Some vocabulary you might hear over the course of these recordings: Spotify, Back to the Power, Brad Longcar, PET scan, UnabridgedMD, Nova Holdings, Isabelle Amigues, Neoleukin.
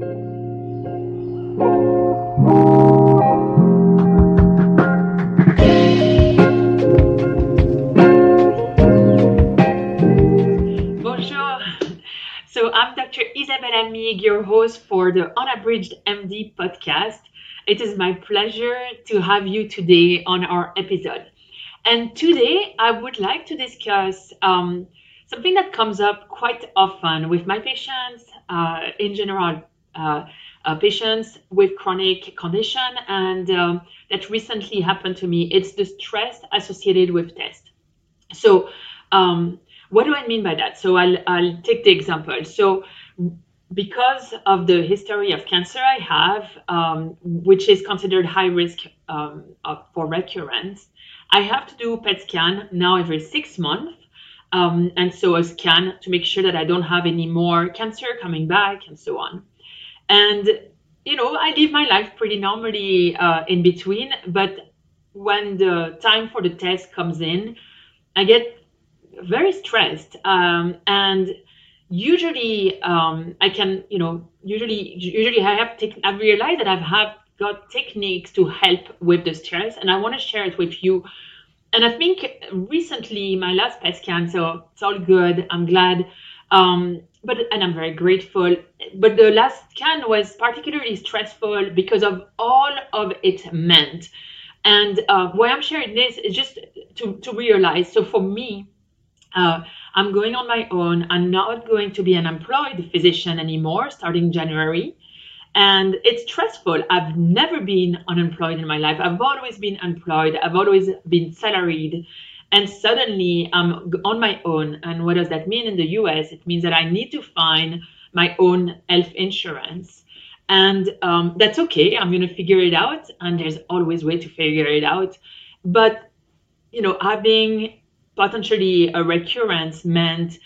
Bonjour. So I'm Dr. Isabelle Amigues, your host for the Unabridged MD podcast. It is my pleasure to have you today on our episode. And today I would like to discuss something that comes up quite often with my patients, in general, patients with chronic condition, and that recently happened to me. It's the stress associated with tests. So what do I mean by that? So I'll take the example. So because of the history of cancer I have, which is considered high risk for recurrence, I have to do PET scan now every 6 months. And so a scan to make sure that I don't have any more cancer coming back and so on. And, you know, I live my life pretty normally in between, but when the time for the test comes in, I get very stressed. And usually I can, you know, usually I've realized that I've got techniques to help with the stress, and I want to share it with you. And I think recently, my last PET scan, so it's all good. I'm glad, and I'm very grateful. But the last scan was particularly stressful because of all of it meant. And why I'm sharing this is just to realize. So for me, I'm going on my own. I'm not going to be an employed physician anymore starting January. And it's stressful. I've never been unemployed in my life. I've always been employed. I've always been salaried. And suddenly I'm on my own. And what does that mean in the US? It means that I need to find my own health insurance. And that's okay. I'm going to figure it out. And there's always a way to figure it out. But, you know, having potentially a recurrence meant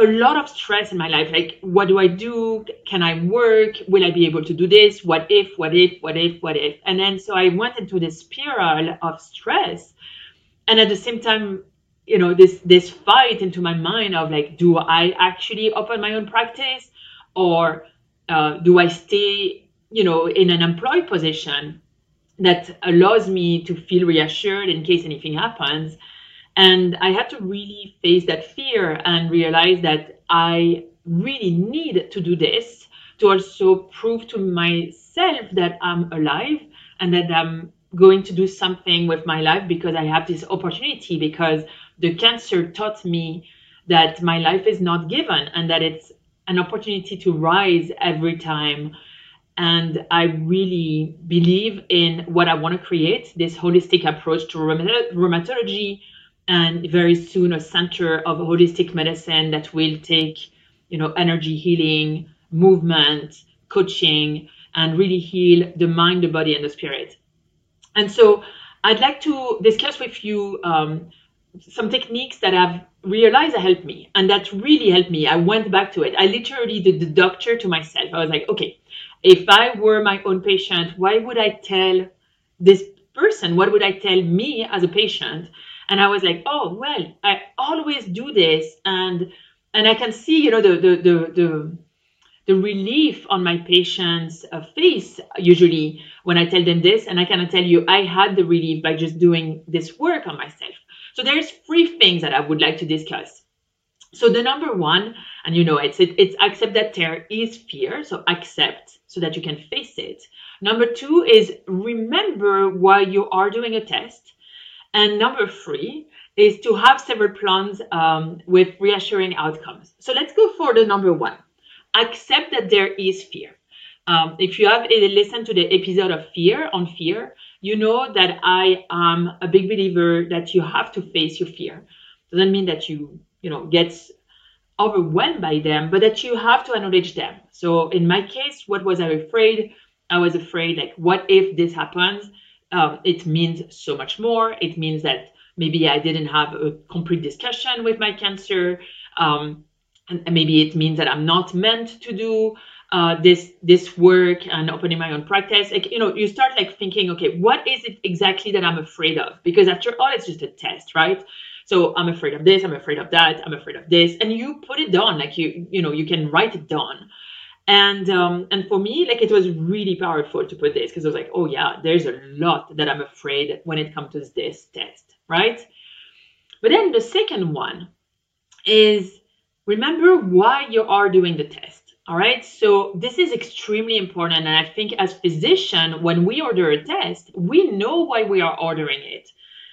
a lot of stress in my life. Like, what do I do? Can I work? Will I be able to do this? What if? And then so I went into this spiral of stress. And at the same time, you know, this fight into my mind of like, do I actually open my own practice? Or do I stay, you know, in an employed position that allows me to feel reassured in case anything happens? And I had to really face that fear and realize that I really need to do this to also prove to myself that I'm alive and that I'm going to do something with my life because I have this opportunity, because the cancer taught me that my life is not given and that it's an opportunity to rise every time. And I really believe in what I want to create, this holistic approach to rheumatology, and very soon a center of holistic medicine that will take, you know, energy healing, movement, coaching, and really heal the mind, the body, and the spirit. And so I'd like to discuss with you some techniques that I've realized helped me, and that really helped me. I went back to it. I literally did the doctor to myself. I was like, okay, if I were my own patient, why would I tell this person? What would I tell me as a patient? And I was like, oh, well, I always do this. And I can see, you know, the relief on my patient's face usually when I tell them this. And I cannot tell you, I had the relief by just doing this work on myself. So there's 3 things that I would like to discuss. So the number one, and you know, it's accept that there is fear. So accept so that you can face it. Number 2 is remember why you are doing a test. And number 3 is to have several plans with reassuring outcomes. So let's go for the number 1. Accept that there is fear. If you have listened to the episode of Fear on Fear, you know that I am a big believer that you have to face your fear. Doesn't mean that you know, get overwhelmed by them, but that you have to acknowledge them. So in my case, what was I afraid? I was afraid, like, what if this happens? It means so much more. It means that maybe I didn't have a complete discussion with my cancer. And maybe it means that I'm not meant to do this work and opening my own practice. Like, you know, you start like thinking, okay, what is it exactly that I'm afraid of? Because after all, it's just a test, right? So I'm afraid of this, I'm afraid of that, I'm afraid of this. And you put it down, like you know, you can write it down. And for me, like, it was really powerful to put this, because I was like, oh yeah, there's a lot that I'm afraid when it comes to this test, right? But then the second one is remember why you are doing the test, all right? So this is extremely important. And I think as physicians, when we order a test, we know why we are ordering it.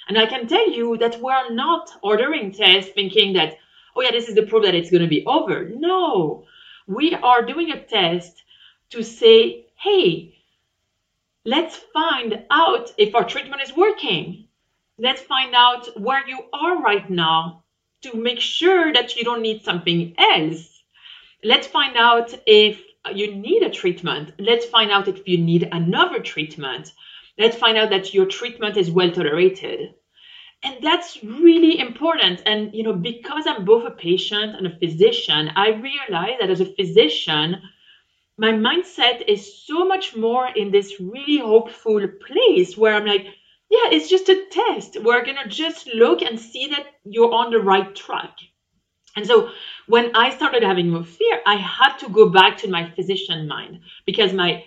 And I can tell you that we're not ordering tests thinking that, oh yeah, this is the proof that it's going to be over. No, we are doing a test to say, hey, let's find out if our treatment is working. Let's find out where you are right now to make sure that you don't need something else. Let's find out if you need a treatment. Let's find out if you need another treatment. Let's find out that your treatment is well tolerated. And that's really important. And, you know, because I'm both a patient and a physician, I realize that as a physician, my mindset is so much more in this really hopeful place where I'm like, yeah, it's just a test. We're going to just look and see that you're on the right track. And so when I started having more fear, I had to go back to my physician mind, because I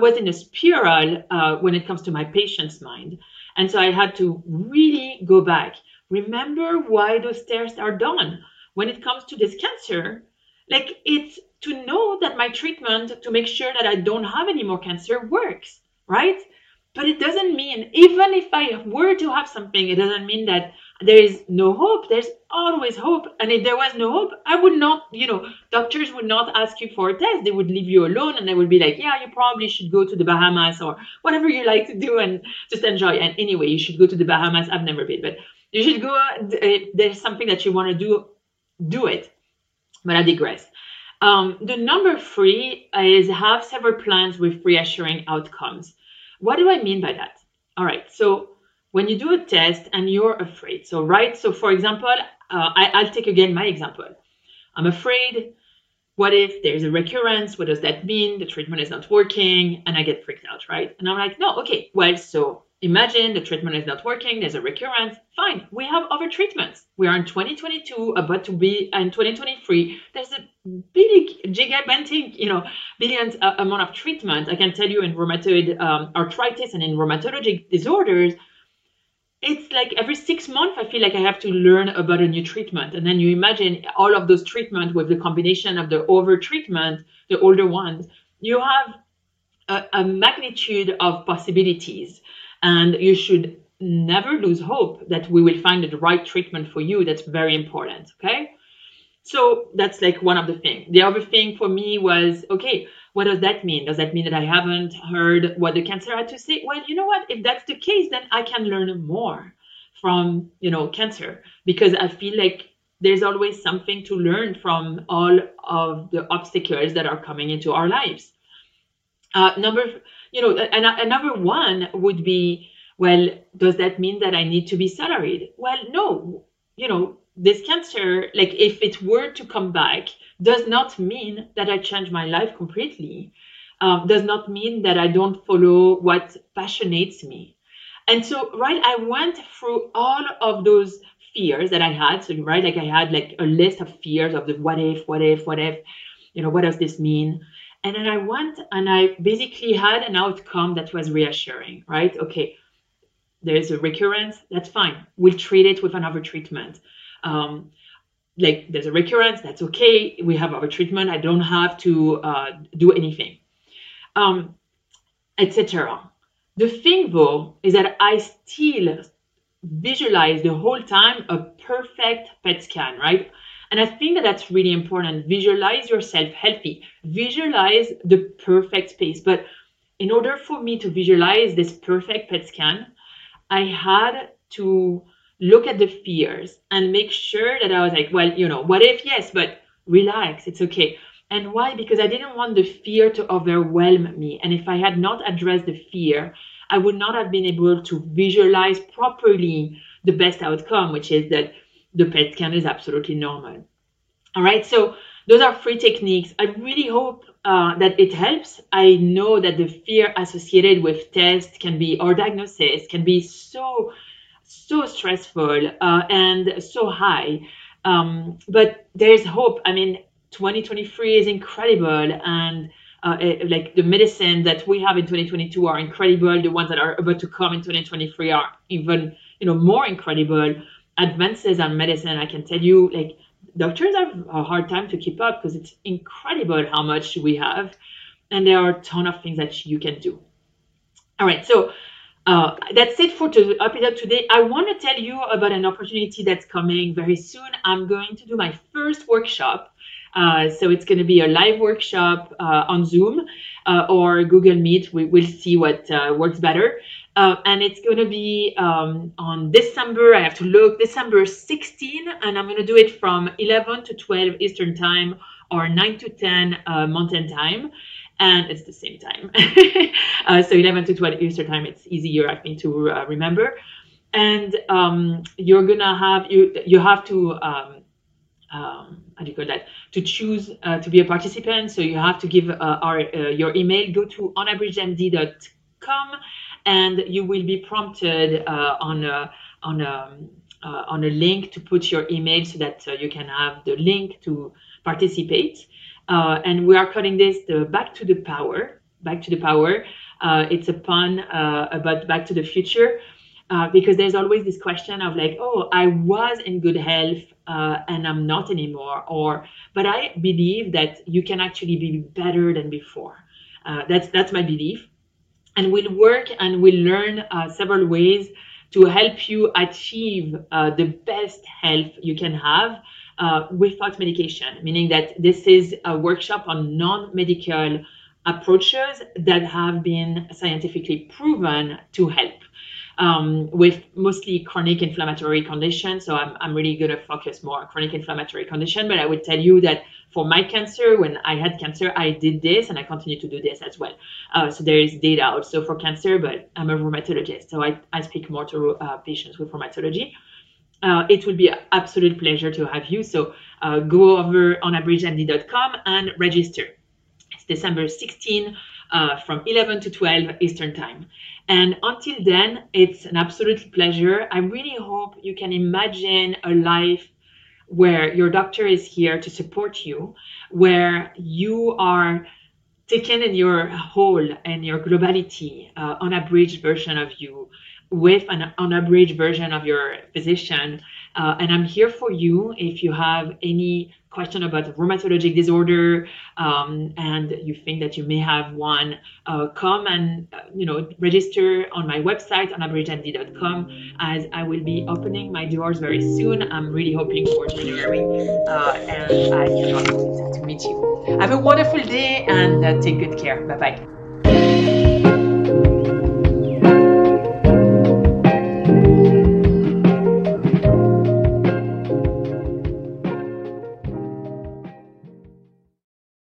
was in a spiral when it comes to my patient's mind. And so I had to really go back. Remember why those tests are done. When it comes to this cancer, like, it's to know that my treatment to make sure that I don't have any more cancer works, right? But it doesn't mean, even if I were to have something, it doesn't mean that there is no hope. There's always hope. And if there was no hope, I would not, you know, doctors would not ask you for a test. They would leave you alone and they would be like, yeah, you probably should go to the Bahamas or whatever you like to do and just enjoy. And anyway, you should go to the Bahamas. I've never been, but you should go. If there's something that you want to do, do it. But I digress. The number 3 is have several plans with reassuring outcomes. What do I mean by that? All right. So when you do a test and you're afraid, so right. So for example, I'll take again my example. I'm afraid. What if there's a recurrence? What does that mean? The treatment is not working and I get freaked out, right? And I'm like, no, okay. Well, so imagine the treatment is not working. There's a recurrence. Fine. We have other treatments. We are in 2022, about to be in 2023. There's a big, gigantic, you know, billions amount of treatment. I can tell you in rheumatoid arthritis and in rheumatologic disorders, it's like every 6 months, I feel like I have to learn about a new treatment. And then you imagine all of those treatments with the combination of the over treatment, the older ones, you have a magnitude of possibilities. And you should never lose hope that we will find the right treatment for you. That's very important. Okay. So that's like one of the things. The other thing for me was, okay, what does that mean? Does that mean that I haven't heard what the cancer had to say? Well, you know what? If that's the case, then I can learn more from, you know, cancer, because I feel like there's always something to learn from all of the obstacles that are coming into our lives. Another one would be, well, does that mean that I need to be salaried? Well, no, you know, this cancer, like if it were to come back, does not mean that I change my life completely, does not mean that I don't follow what passionates me. And so, right, I went through all of those fears that I had. So, right, like I had like a list of fears of the what if, you know, what does this mean? And then I went and I basically had an outcome that was reassuring, right? Okay, there's a recurrence, that's fine. We'll treat it with another treatment. Like there's a recurrence, that's okay. We have our treatment. I don't have to do anything, etc. The thing though is that I still visualize the whole time a perfect PET scan, right? And I think that that's really important. Visualize yourself healthy. Visualize the perfect space. But in order for me to visualize this perfect PET scan, I had to look at the fears and make sure that I was like, well, you know, what if? Yes, but relax, it's okay. And why? Because I didn't want the fear to overwhelm me. And if I had not addressed the fear, I would not have been able to visualize properly the best outcome, which is that the PET scan is absolutely normal. All right, so those are 3 techniques. I really hope that it helps. I know that the fear associated with tests can be, or diagnosis can be so stressful and so high, but there's hope. I mean, 2023 is incredible, and like the medicine that we have in 2022 are incredible. The ones that are about to come in 2023 are even, more incredible. Advances on medicine, I can tell you, like doctors have a hard time to keep up because it's incredible how much we have, and there are a ton of things that you can do. All right, so that's it for Up It Up today. I want to tell you about an opportunity that's coming very soon. I'm going to do my first workshop. So it's going to be a live workshop on Zoom or Google Meet. We'll see what works better. And it's going to be on December, I have to look, December 16, and I'm going to do it from 11 to 12 Eastern Time or 9 to 10 Mountain Time. And it's the same time. So 11 to 12 Eastern Time, it's easier, I think, to remember. And you're going to have, you have to... how do you call that? To choose to be a participant. So you have to give your email. Go to unabridgedmd.com, and you will be prompted on a link to put your email so that you can have the link to participate. And we are calling this the Back to the Power. Back to the Power. It's a pun about Back to the Future. Because there's always this question of like, oh, I was in good health and I'm not anymore, but I believe that you can actually be better than before. That's my belief, and we'll work and we'll learn several ways to help you achieve the best health you can have without medication. Meaning that this is a workshop on non-medical approaches that have been scientifically proven to help. With mostly chronic inflammatory conditions. So I'm really going to focus more on chronic inflammatory condition, but I would tell you that for my cancer, when I had cancer, I did this and I continue to do this as well. So there is data also for cancer, but I'm a rheumatologist. So I speak more to patients with rheumatology. It would be an absolute pleasure to have you. So go over on unabridgedmd.com and register. It's December 16th. From 11 to 12 Eastern Time. And until then, it's an absolute pleasure. I really hope you can imagine a life where your doctor is here to support you, where you are taken in your whole and your globality, unabridged version of you, with an unabridged version of your physician. And I'm here for you if you have any question about rheumatologic disorder and you think that you may have one, come and register on my website, unabridgedmd.com, as I will be opening my doors very soon. I'm really hoping for January, and I cannot wait to meet you. Have a wonderful day and take good care. Bye-bye.